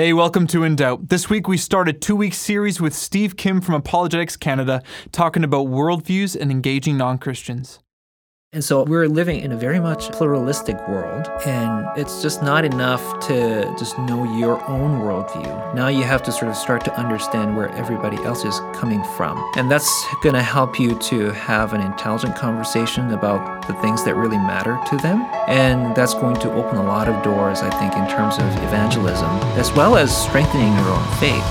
Hey, welcome to In Doubt. This week we start a two-week series with Steve Kim from Apologetics Canada talking about worldviews and engaging non-Christians. And so we're living in a very much pluralistic world, and it's just not enough to just know your own worldview. Now you have to sort of start to understand where everybody else is coming from. And that's going to help you to have an intelligent conversation about the things that really matter to them. And that's going to open a lot of doors, I think, in terms of evangelism, as well as strengthening your own faith.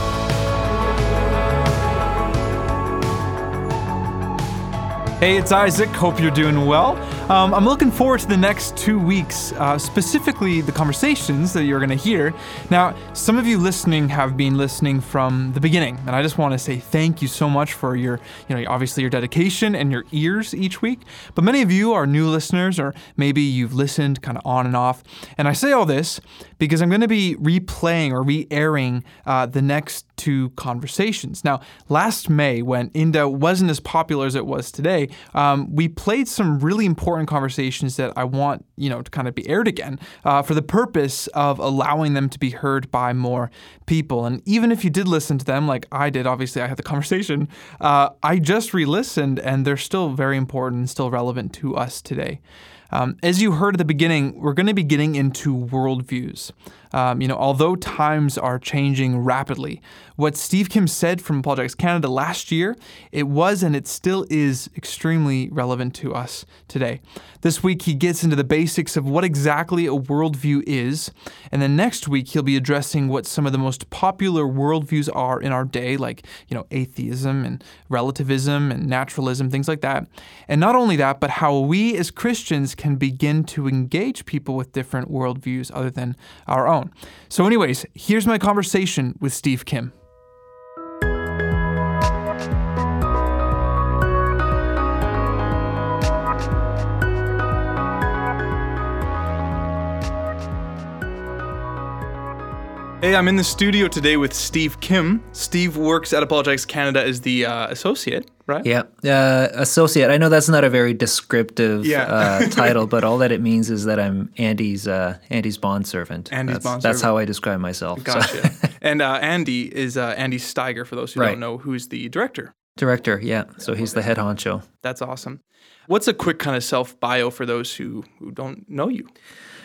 Hey, it's Isaac. Hope you're doing well. I'm looking forward to the next 2 weeks, specifically the conversations that you're going to hear. Now, some of you listening have been listening from the beginning, and I just want to say thank you so much for your, obviously your dedication and your ears each week. But many of you are new listeners, or maybe you've listened kind of on and off. And I say all this because I'm going to be replaying or re-airing the next two conversations. Now, last May, when In Doubt wasn't as popular as it was today, we played some really important conversations that I want, to kind of be aired again for the purpose of allowing them to be heard by more people. And even if you did listen to them, like I did, obviously I had the conversation, I just re-listened and they're still very important and still relevant to us today. As you heard at the beginning, we're going to be getting into worldviews. Although times are changing rapidly, what Steve Kim said from Apologetics Canada last year, it was and it still is extremely relevant to us today. This week, he gets into the basics of what exactly a worldview is. And then next week, he'll be addressing what some of the most popular worldviews are in our day, like, atheism and relativism and naturalism, things like that. And not only that, but how we as Christians can begin to engage people with different worldviews other than our own. So anyways, here's my conversation with Steve Kim. Hey, I'm in the studio today with Steve Kim. Steve works at Apologetics Canada as the associate, right? Yeah, associate. I know that's not a very descriptive title, but all that it means is that I'm Andy's bondservant. That's how I describe myself. Gotcha. So. And Andy is Andy Steiger, for those who don't know, who's the director. Director, yeah. So he's the head honcho. That's awesome. What's a quick kind of self-bio for those who don't know you?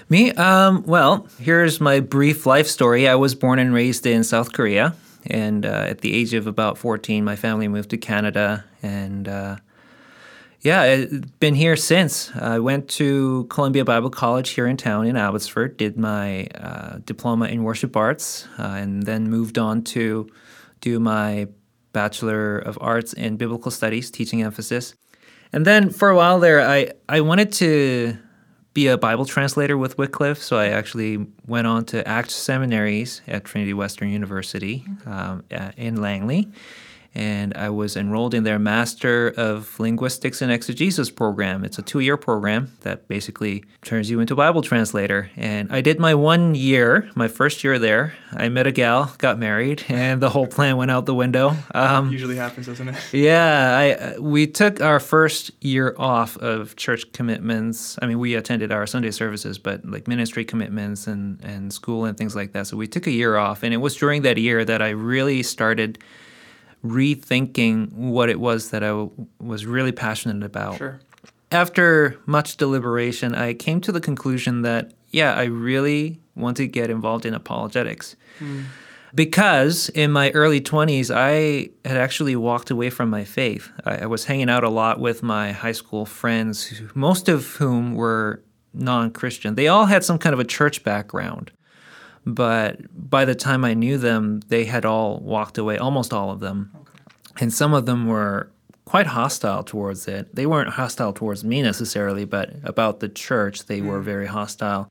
Me? Well, here's my brief life story. I was born and raised in South Korea, and at the age of about 14, my family moved to Canada, and I've been here since. I went to Columbia Bible College here in town in Abbotsford, did my diploma in worship arts, and then moved on to do my Bachelor of Arts in Biblical Studies, teaching emphasis. And then for a while there, I wanted to be a Bible translator with Wycliffe, so I actually went on to Acts Seminaries at Trinity Western University in Langley, and I was enrolled in their Master of Linguistics and Exegesis program. It's a 2-year program that basically turns you into a Bible translator, and I did my 1 year, my first year there. I met a gal, got married, and the whole plan went out the window. Usually happens, doesn't it? Yeah, we took our first year off of church commitments. I mean, we attended our Sunday services, but like ministry commitments and school and things like that, so we took a year off, and it was during that year that I really started rethinking what it was that I was really passionate about. Sure. After much deliberation, I came to the conclusion that, I really want to get involved in apologetics. Mm. Because in my early 20s, I had actually walked away from my faith. I was hanging out a lot with my high school friends, most of whom were non-Christian. They all had some kind of a church background. But by the time I knew them, they had all walked away, almost all of them. Okay. And some of them were quite hostile towards it. They weren't hostile towards me necessarily, but about the church, they were very hostile.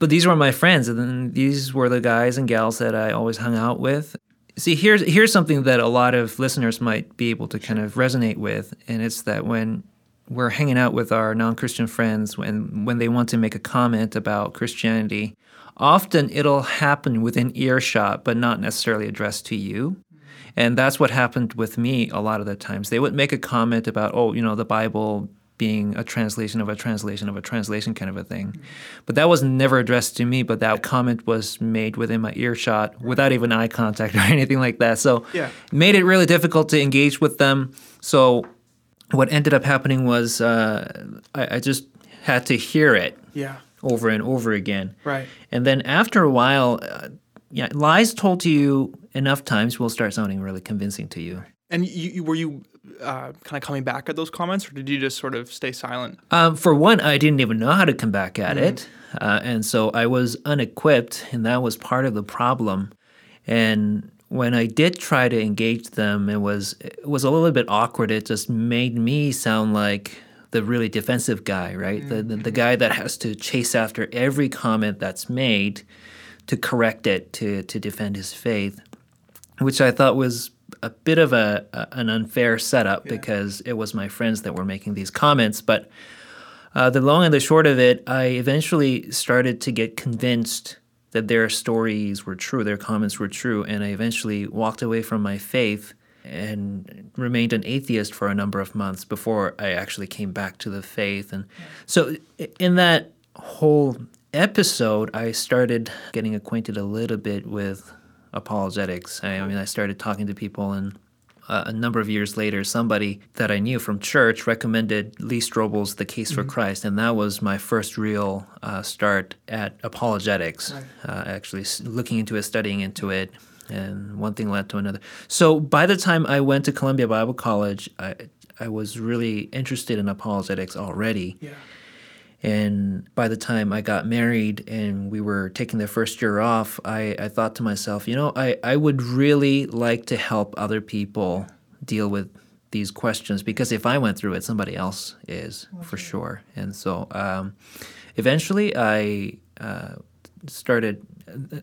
But these were my friends, and then these were the guys and gals that I always hung out with. See, here's something that a lot of listeners might be able to kind of resonate with, and it's that when we're hanging out with our non-Christian friends, when they want to make a comment about Christianity, often it'll happen within earshot, but not necessarily addressed to you. And that's what happened with me a lot of the times. They would make a comment about, the Bible being a translation of a translation of a translation kind of a thing. But that was never addressed to me, but that comment was made within my earshot without even eye contact or anything like that. So it made it really difficult to engage with them. So what ended up happening was I just had to hear it over and over again. Right. And then after a while, lies told to you enough times will start sounding really convincing to you. And were you kind of coming back at those comments, or did you just sort of stay silent? For one, I didn't even know how to come back at it. And so I was unequipped, and that was part of the problem. And when I did try to engage them, it was a little bit awkward. It just made me sound like the really defensive guy, right? The guy that has to chase after every comment that's made to correct it, to defend his faith, which I thought was a bit of an unfair setup because it was my friends that were making these comments. But the long and the short of it, I eventually started to get convinced that their stories were true, their comments were true, and I eventually walked away from my faith and remained an atheist for a number of months before I actually came back to the faith. And so in that whole episode, I started getting acquainted a little bit with apologetics. I started talking to people, and a number of years later, somebody that I knew from church recommended Lee Strobel's The Case for Christ, and that was my first real start at apologetics, actually looking into it, studying into it, and one thing led to another. So by the time I went to Columbia Bible College, I was really interested in apologetics already. Yeah. And by the time I got married and we were taking the first year off, I thought to myself, I would really like to help other people deal with these questions, because if I went through it, somebody else is, for sure. And so eventually I started,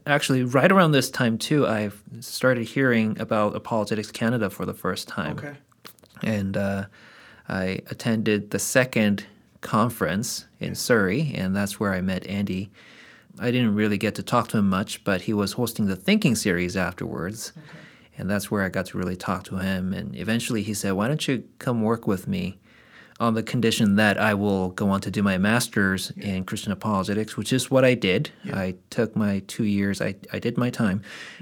actually right around this time too, I started hearing about Apologetics Canada for the first time. Okay. And I attended the second conference in Surrey, and that's where I met Andy. I didn't really get to talk to him much, but he was hosting the Thinking series afterwards, and that's where I got to really talk to him. And eventually he said, "Why don't you come work with me on the condition that I will go on to do my master's in Christian apologetics," which is what I did. Yeah. I took my 2 years. I did my time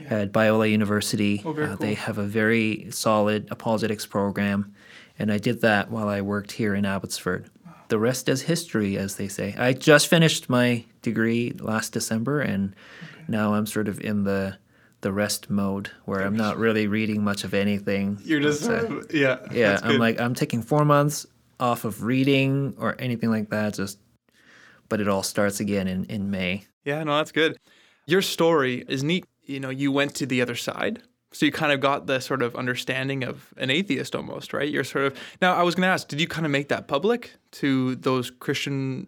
at Biola University. Cool. They have a very solid apologetics program, and I did that while I worked here in Abbotsford. The rest is history, as they say. I just finished my degree last December, and now I'm sort of in the rest mode where I'm not really reading much of anything. You're just yeah. I'm taking 4 months off of reading or anything like that. But it all starts again in May. Yeah, no, that's good. Your story is neat. You went to the other side. So you kind of got the sort of understanding of an atheist almost, right? You're sort of... Now, I was going to ask, did you kind of make that public to those Christian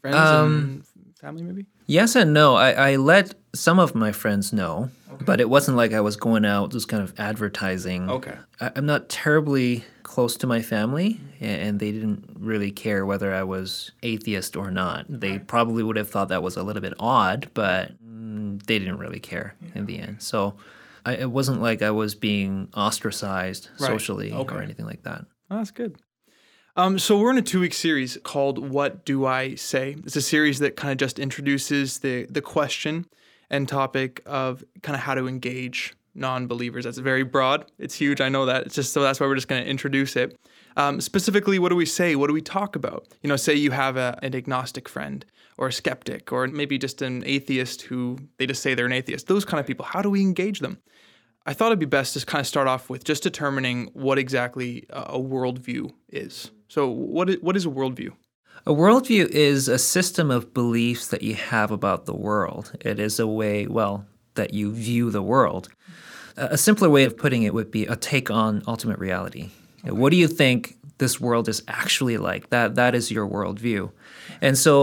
friends and family maybe? Yes and no. I let some of my friends know, but it wasn't like I was going out just kind of advertising. Okay. I'm not terribly close to my family, and they didn't really care whether I was atheist or not. They probably would have thought that was a little bit odd, but they didn't really care in the end. So... it wasn't like I was being ostracized socially or anything like that. Oh, that's good. So we're in a 2-week series called What Do I Say? It's a series that kind of just introduces the question and topic of kind of how to engage non-believers. That's very broad. It's huge. I know that. It's just so that's why we're just going to introduce it. Specifically, what do we say? What do we talk about? Say you have an agnostic friend, or a skeptic, or maybe just an atheist who they just say they're an atheist. Those kind of people, how do we engage them? I thought it'd be best to kind of start off with just determining what exactly a worldview is. So what is a worldview? A worldview is a system of beliefs that you have about the world. It is a way, that you view the world. A simpler way of putting it would be a take on ultimate reality. Okay. What do you think this world is actually like? That is your worldview. And so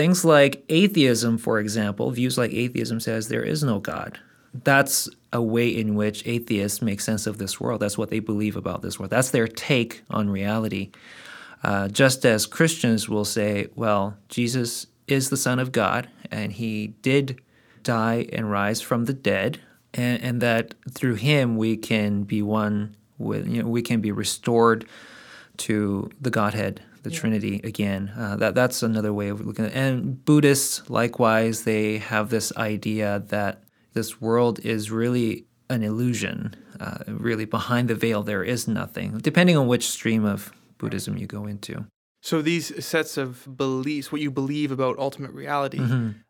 things like atheism, for example, views like atheism says there is no God. That's a way in which atheists make sense of this world. That's what they believe about this world. That's their take on reality. Just as Christians will say, Jesus is the Son of God, and he did die and rise from the dead, and that through him we can be one with, we can be restored to the Godhead, the Trinity again. That's another way of looking at it. And Buddhists, likewise, they have this idea that this world is really an illusion. Really, behind the veil, there is nothing, depending on which stream of Buddhism you go into. So these sets of beliefs, what you believe about ultimate reality,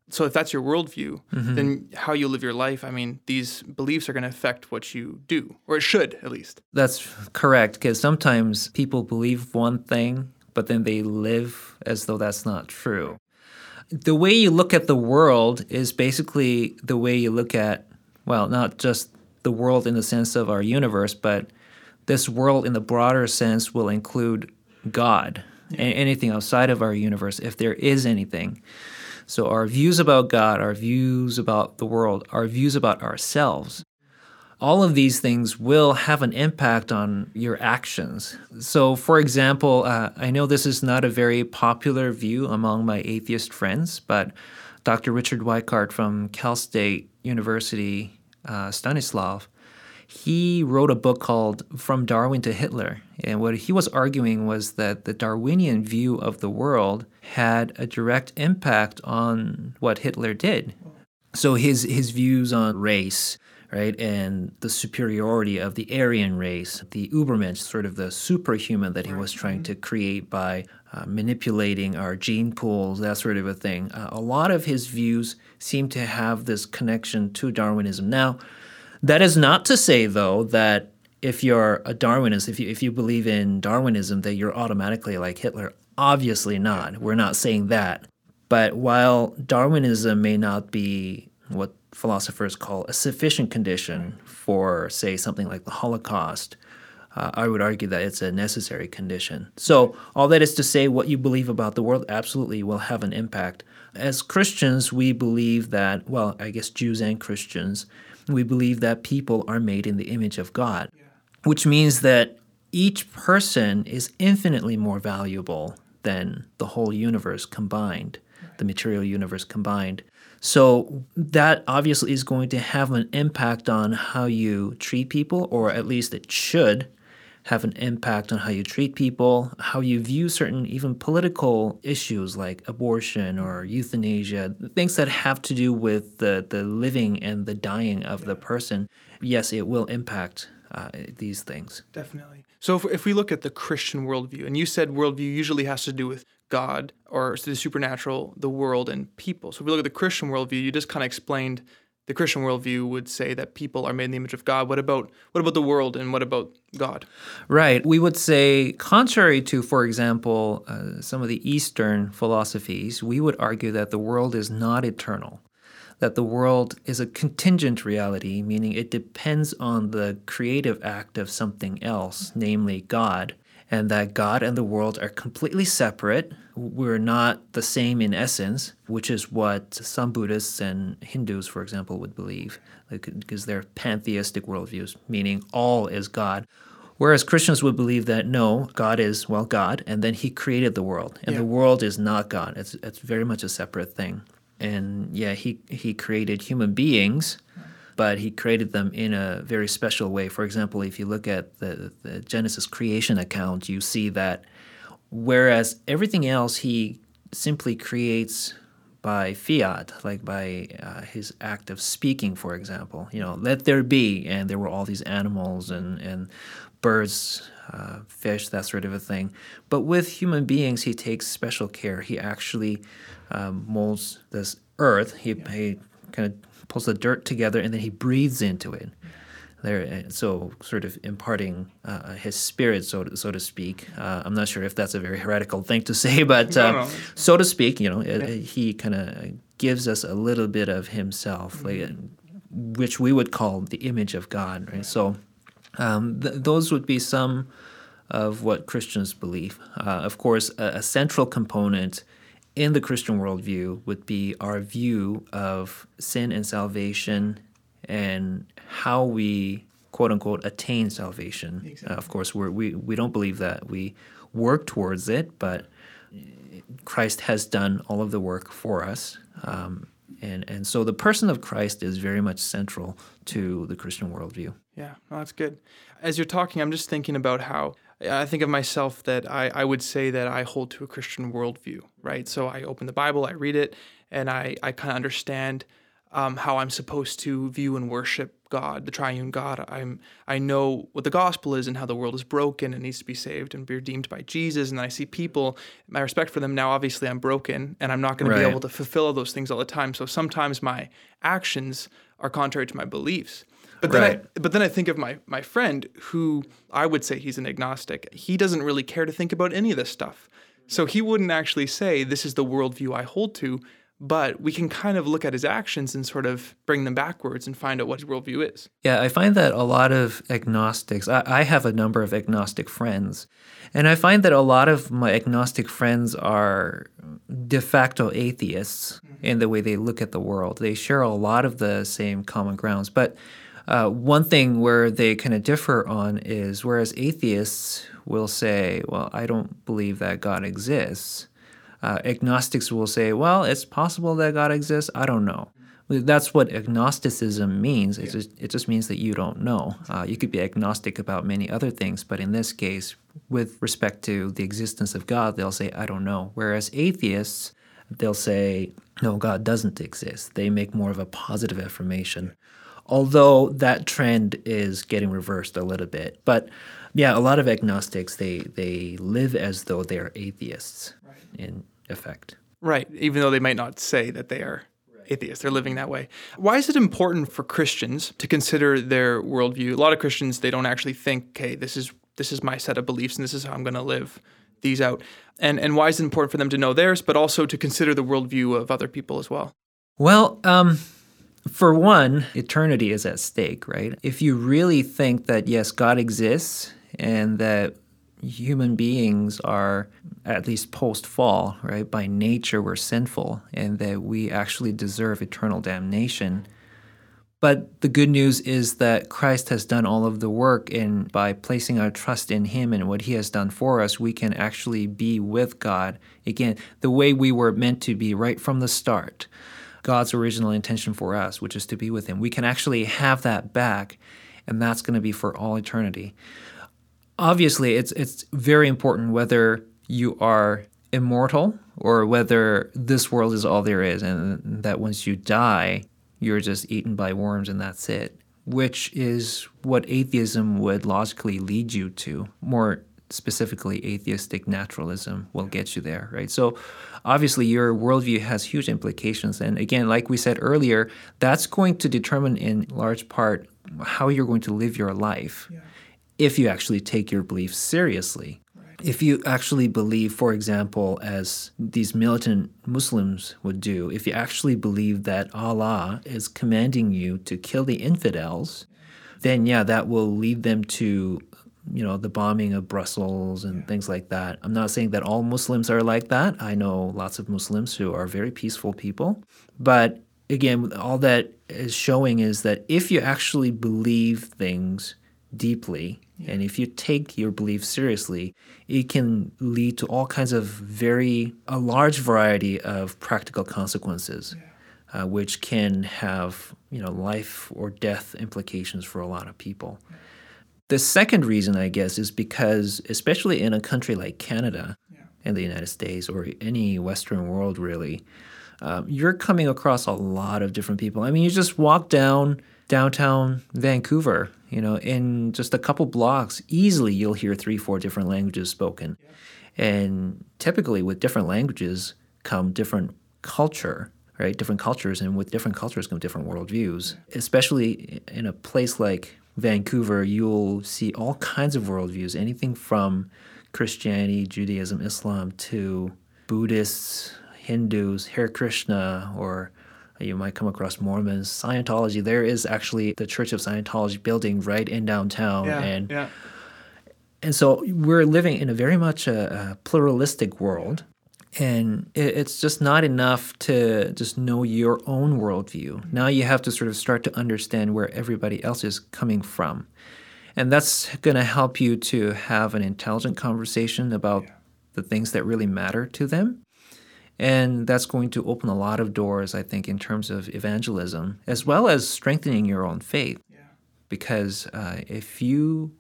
so if that's your worldview, then how you live your life, I mean, these beliefs are going to affect what you do, or it should, at least. That's correct, because sometimes people believe one thing, but then they live as though that's not true. The way you look at the world is basically the way you look at, well, not just the world in the sense of our universe, but this world in the broader sense will include God and anything outside of our universe, if there is anything. So our views about God, our views about the world, our views about ourselves, all of these things will have an impact on your actions. So, for example, I know this is not a very popular view among my atheist friends, but Dr. Richard Weikart from Cal State University, Stanislav, he wrote a book called From Darwin to Hitler. And what he was arguing was that the Darwinian view of the world had a direct impact on what Hitler did. So his views on race, right, and the superiority of the Aryan race, the Übermensch, sort of the superhuman that he was trying to create by manipulating our gene pools, that sort of a thing. A lot of his views seem to have this connection to Darwinism. Now, that is not to say, though, that if you're a Darwinist, if you believe in Darwinism, that you're automatically like Hitler. Obviously not. We're not saying that. But while Darwinism may not be what philosophers call a sufficient condition for, say, something like the Holocaust, I would argue that it's a necessary condition. So all that is to say, what you believe about the world absolutely will have an impact. As Christians, we believe that, well, I guess Jews and Christians, we believe that people are made in the image of God, which means that each person is infinitely more valuable than the whole universe combined, the material universe combined. So that obviously is going to have an impact on how you treat people, or at least it should have an impact on how you treat people, how you view certain even political issues like abortion or euthanasia, things that have to do with the living and the dying of the person. Yes, it will impact these things. Definitely. So if we look at the Christian worldview, and you said worldview usually has to do with God or the supernatural, the world, and people. So if we look at the Christian worldview, you just kind of explained the Christian worldview would say that people are made in the image of God. What about the world, and what about God? Right. We would say, contrary to, for example, some of the Eastern philosophies, we would argue that the world is not eternal, that the world is a contingent reality, meaning it depends on the creative act of something else, namely God, and that God and the world are completely separate. We're not the same in essence, which is what some Buddhists and Hindus, for example, would believe, because they're pantheistic worldviews, meaning all is God. Whereas Christians would believe that, no, God is, well, God, and then he created the world, and the world is not God. It's very much a separate thing. And yeah, he created human beings, but he created them in a very special way. For example, if you look at the Genesis creation account, you see that whereas everything else he simply creates by fiat, like by his act of speaking, for example, let there be, and there were all these animals and birds, fish, that sort of a thing. But with human beings, he takes special care. He actually molds this earth. He kind of pulls the dirt together, and then he breathes into it. So sort of imparting his spirit, so to speak. I'm not sure if that's a very heretical thing to say, but so to speak, he kind of gives us a little bit of himself, which we would call the image of God, right? So those would be some of what Christians believe. Of course, a central component in the Christian worldview would be our view of sin and salvation and how we, quote-unquote, attain salvation. Exactly. Of course, we don't believe that. We work towards it, but Christ has done all of the work for us. And so the person of Christ is very much central to the Christian worldview. Yeah, well, that's good. As you're talking, I'm just thinking about how I think of myself that I would say that I hold to a Christian worldview, right? So I open the Bible, I read it, and I kind of understand how I'm supposed to view and worship God, the triune God. I know what the gospel is and how the world is broken and needs to be saved and be redeemed by Jesus. And I see people, my respect for them now, obviously I'm broken and I'm not going to be able to fulfill those things all the time. So sometimes my actions are contrary to my beliefs. But then, I think of my friend who I would say he's an agnostic. He doesn't really care to think about any of this stuff. So he wouldn't actually say this is the worldview I hold to. But we can kind of look at his actions and sort of bring them backwards and find out what his worldview is. Yeah, I find that a lot of agnostics, I have a number of agnostic friends, and I find that a lot of my agnostic friends are de facto atheists in the way they look at the world. They share a lot of the same common grounds, but one thing where they kind of differ on is whereas atheists will say, well, I don't believe that God exists, agnostics will say, well, it's possible that God exists. I don't know. That's what agnosticism means. It just means that you don't know. You could be agnostic about many other things, but in this case, with respect to the existence of God, they'll say, I don't know. Whereas atheists, they'll say, no, God doesn't exist. They make more of a positive affirmation, although that trend is getting reversed a little bit. But yeah, a lot of agnostics, they live as though they are atheists. In effect. Right, even though they might not say that they are atheists, they're living that way. Why is it important for Christians to consider their worldview? A lot of Christians, they don't actually think, okay, this is my set of beliefs and this is how I'm going to live these out. And why is it important for them to know theirs, but also to consider the worldview of other people as well? Well, for one, eternity is at stake, right? If you really think that, yes, God exists and that human beings are, at least post-fall, right, by nature we're sinful and that we actually deserve eternal damnation. But the good news is that Christ has done all of the work, and by placing our trust in Him and what He has done for us, we can actually be with God again, the way we were meant to be right from the start. God's original intention for us, which is to be with Him. We can actually have that back, and that's going to be for all eternity. Obviously, it's very important whether you are immortal or whether this world is all there is and that once you die, you're just eaten by worms and that's it, which is what atheism would logically lead you to. More specifically, atheistic naturalism will get you there, right? So obviously, your worldview has huge implications. And again, like we said earlier, that's going to determine in large part how you're going to live your life. Yeah. If you actually take your beliefs seriously. Right. If you actually believe, for example, as these militant Muslims would do, if you actually believe that Allah is commanding you to kill the infidels, then yeah, that will lead them to, you know, the bombing of Brussels and things like that. I'm not saying that all Muslims are like that. I know lots of Muslims who are very peaceful people. But again, all that is showing is that if you actually believe things deeply, and if you take your beliefs seriously, it can lead to all kinds of a large variety of practical consequences, which can have, life or death implications for a lot of people. Yeah. The second reason, I guess, is because, especially in a country like Canada and the United States or any Western world, really, you're coming across a lot of different people. I mean, you just walk down downtown Vancouver, in just a couple blocks, easily you'll hear 3-4 different languages spoken. Yeah. And typically with different languages come different culture, right? Different cultures, and with different cultures come different worldviews. Yeah. Especially in a place like Vancouver, you'll see all kinds of worldviews, anything from Christianity, Judaism, Islam, to Buddhists, Hindus, Hare Krishna, or you might come across Mormons, Scientology. There is actually the Church of Scientology building right in downtown. Yeah, and so we're living in a very much a pluralistic world. And it's just not enough to just know your own worldview. Now you have to sort of start to understand where everybody else is coming from. And that's going to help you to have an intelligent conversation about the things that really matter to them. And that's going to open a lot of doors, I think, in terms of evangelism, as well as strengthening your own faith. Yeah. Because if you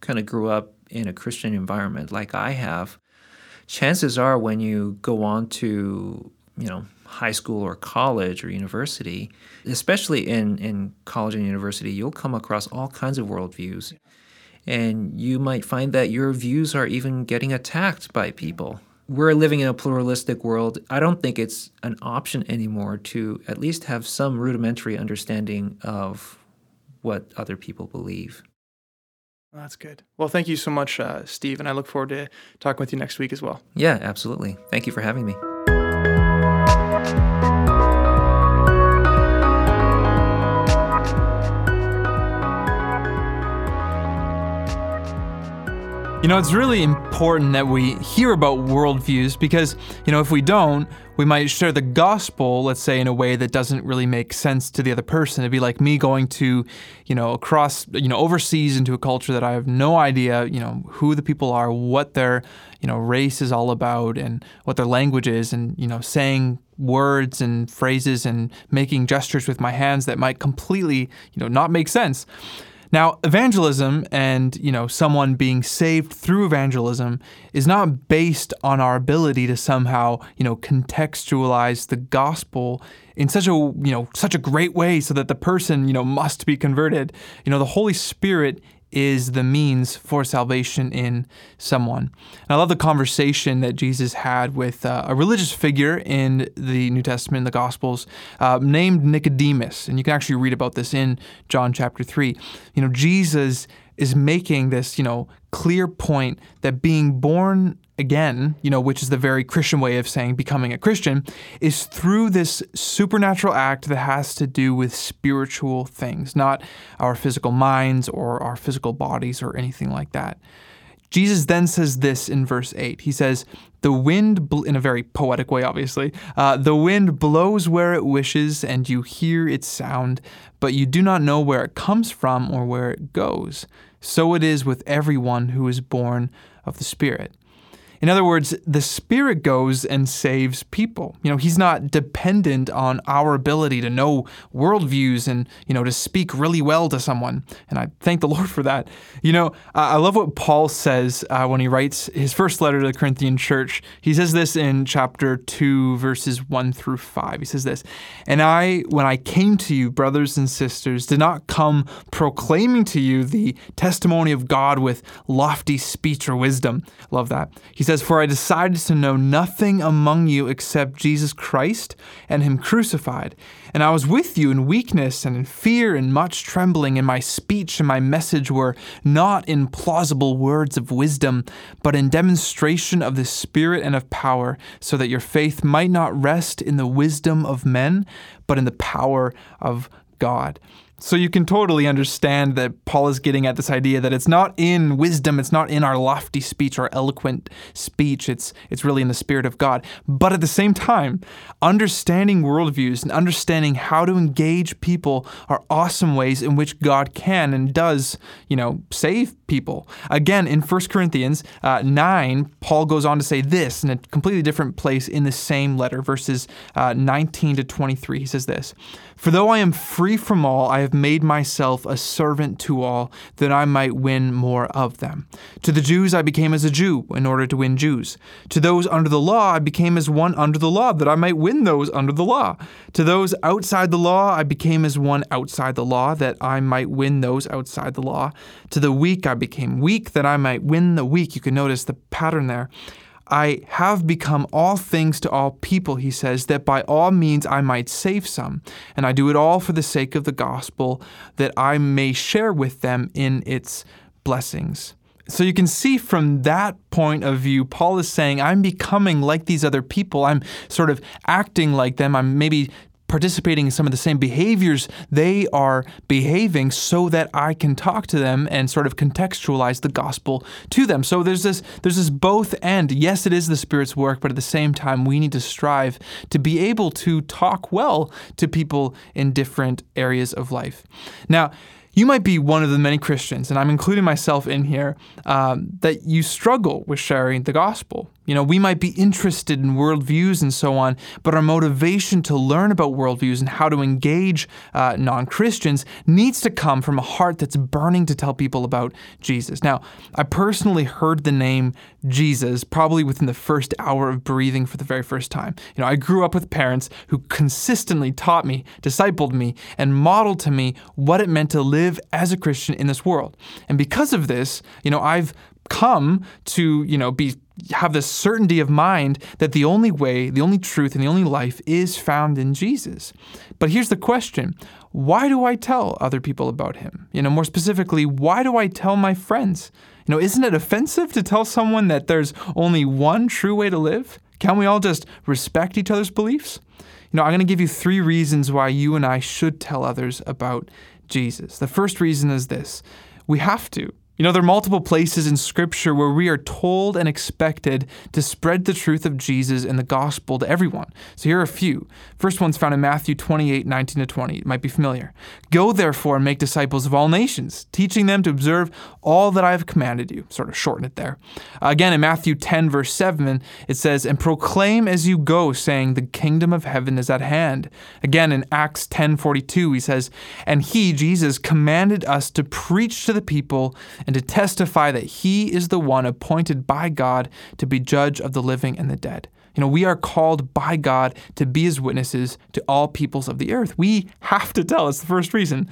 kind of grew up in a Christian environment like I have, chances are when you go on to, high school or college or university, especially in college and university, you'll come across all kinds of worldviews. And you might find that your views are even getting attacked by people. We're living in a pluralistic world. I don't think it's an option anymore to at least have some rudimentary understanding of what other people believe. Well, that's good. Well, thank you so much, Steve, and I look forward to talking with you next week as well. Yeah, absolutely. Thank you for having me. It's really important that we hear about worldviews because, if we don't, we might share the gospel, let's say, in a way that doesn't really make sense to the other person. It'd be like me going to, across, overseas into a culture that I have no idea, who the people are, what their, race is all about and what their language is and, saying words and phrases and making gestures with my hands that might completely, not make sense. Now, evangelism and, someone being saved through evangelism is not based on our ability to somehow, contextualize the gospel in such a, such a great way so that the person, must be converted. The Holy Spirit is the means for salvation in someone. And I love the conversation that Jesus had with a religious figure in the New Testament, the Gospels, named Nicodemus. And you can actually read about this in John chapter 3. Jesus is making this, clear point that being born again, which is the very Christian way of saying becoming a Christian, is through this supernatural act that has to do with spiritual things, not our physical minds or our physical bodies or anything like that. Jesus then says this in verse 8. He says, the wind, in a very poetic way, obviously, the wind blows where it wishes and you hear its sound, but you do not know where it comes from or where it goes. So it is with everyone who is born of the Spirit. In other words, the Spirit goes and saves people. He's not dependent on our ability to know worldviews and, to speak really well to someone. And I thank the Lord for that. I love what Paul says when he writes his first letter to the Corinthian church. He says this in chapter 2, verses 1 through 5. He says this, and I, when I came to you, brothers and sisters, did not come proclaiming to you the testimony of God with lofty speech or wisdom. Love that. He says, for I decided to know nothing among you except Jesus Christ and him crucified. And I was with you in weakness and in fear and much trembling, and my speech and my message were not in plausible words of wisdom, but in demonstration of the Spirit and of power, so that your faith might not rest in the wisdom of men, but in the power of God. So you can totally understand that Paul is getting at this idea that it's not in wisdom, it's not in our lofty speech, our eloquent speech, it's really in the Spirit of God. But at the same time, understanding worldviews and understanding how to engage people are awesome ways in which God can and does, save people. Again, in 1 Corinthians 9, Paul goes on to say this in a completely different place in the same letter, verses 19 to 23. He says this, for though I am free from all, I have made myself a servant to all, that I might win more of them. To the Jews I became as a Jew, in order to win Jews. To those under the law I became as one under the law, that I might win those under the law. To those outside the law I became as one outside the law, that I might win those outside the law. To the weak I became weak, that I might win the weak. You can notice the pattern there. I have become all things to all people, he says, that by all means I might save some. And I do it all for the sake of the gospel, that I may share with them in its blessings. So you can see from that point of view, Paul is saying, I'm becoming like these other people. I'm sort of acting like them. I'm maybe participating in some of the same behaviors they are behaving so that I can talk to them and sort of contextualize the gospel to them. So there's this both end. Yes, it is the Spirit's work, but at the same time, we need to strive to be able to talk well to people in different areas of life. Now, you might be one of the many Christians, and I'm including myself in here, that you struggle with sharing the gospel. You know, we might be interested in worldviews and so on, but our motivation to learn about worldviews and how to engage non-Christians needs to come from a heart that's burning to tell people about Jesus. Now, I personally heard the name Jesus probably within the first hour of breathing for the very first time. You know, I grew up with parents who consistently taught me, discipled me, and modeled to me what it meant to live as a Christian in this world. And because of this, you know, I've come to, you know, have this certainty of mind that the only way, the only truth, and the only life is found in Jesus. But here's the question. Why do I tell other people about him? You know, more specifically, why do I tell my friends? You know, isn't it offensive to tell someone that there's only one true way to live? Can we all just respect each other's beliefs? You know, I'm going to give you three reasons why you and I should tell others about Jesus. The first reason is this. We have to. You know, there are multiple places in Scripture where we are told and expected to spread the truth of Jesus and the gospel to everyone. So here are a few. First one's found in Matthew 28:19-20. It might be familiar. Go therefore and make disciples of all nations, teaching them to observe all that I have commanded you. Sort of shorten it there. Again, in Matthew 10:7, it says, and proclaim as you go, saying, the kingdom of heaven is at hand. Again, in Acts 10:42, he says, and he, Jesus, commanded us to preach to the people and to testify that he is the one appointed by God to be judge of the living and the dead. You know, we are called by God to be his witnesses to all peoples of the earth. We have to tell. It's the first reason.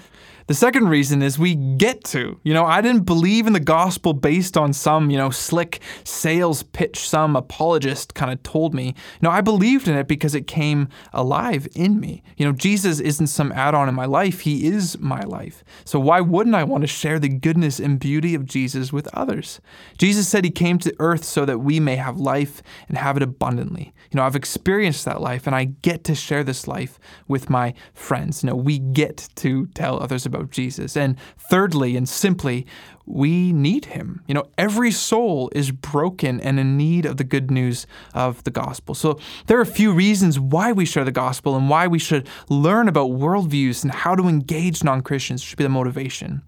The second reason is we get to. You know, I didn't believe in the gospel based on some, you know, slick sales pitch some apologist kind of told me. You know, I believed in it because it came alive in me. You know, Jesus isn't some add-on in my life. He is my life. So why wouldn't I want to share the goodness and beauty of Jesus with others? Jesus said he came to earth so that we may have life and have it abundantly. You know, I've experienced that life and I get to share this life with my friends. You know, we get to tell others about Jesus. And thirdly and simply, we need him. You know, every soul is broken and in need of the good news of the gospel. So there are a few reasons why we share the gospel and why we should learn about worldviews and how to engage non-Christians should be the motivation.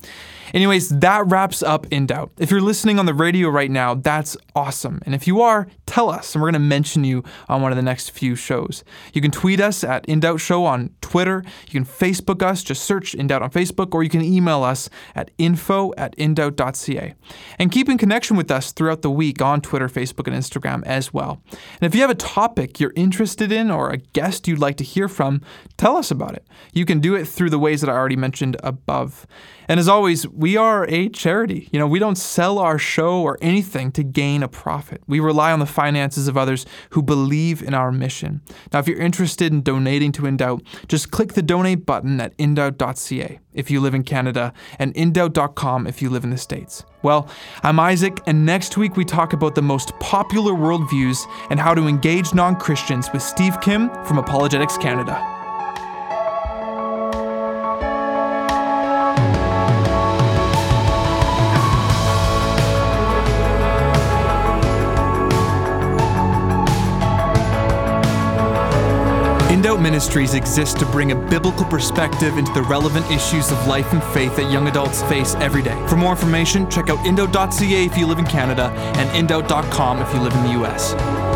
Anyways, that wraps up Indoubt. If you're listening on the radio right now, that's awesome. And if you are, tell us, and we're going to mention you on one of the next few shows. You can tweet us at Indoubt Show on Twitter. You can Facebook us, just search Indoubt on Facebook, or you can email us at info@indoubt.ca. And keep in connection with us throughout the week on Twitter, Facebook, and Instagram as well. And if you have a topic you're interested in or a guest you'd like to hear from, tell us about it. You can do it through the ways that I already mentioned above. And as always, we are a charity. You know, we don't sell our show or anything to gain a profit. We rely on the finances of others who believe in our mission. Now, if you're interested in donating to Indoubt, just click the donate button at indoubt.ca if you live in Canada and indoubt.com if you live in the States. Well, I'm Isaac, and next week we talk about the most popular worldviews and how to engage non-Christians with Steve Kim from Apologetics Canada. Indoubt Ministries exists to bring a biblical perspective into the relevant issues of life and faith that young adults face every day. For more information, check out indoubt.ca if you live in Canada and indoubt.com if you live in the US.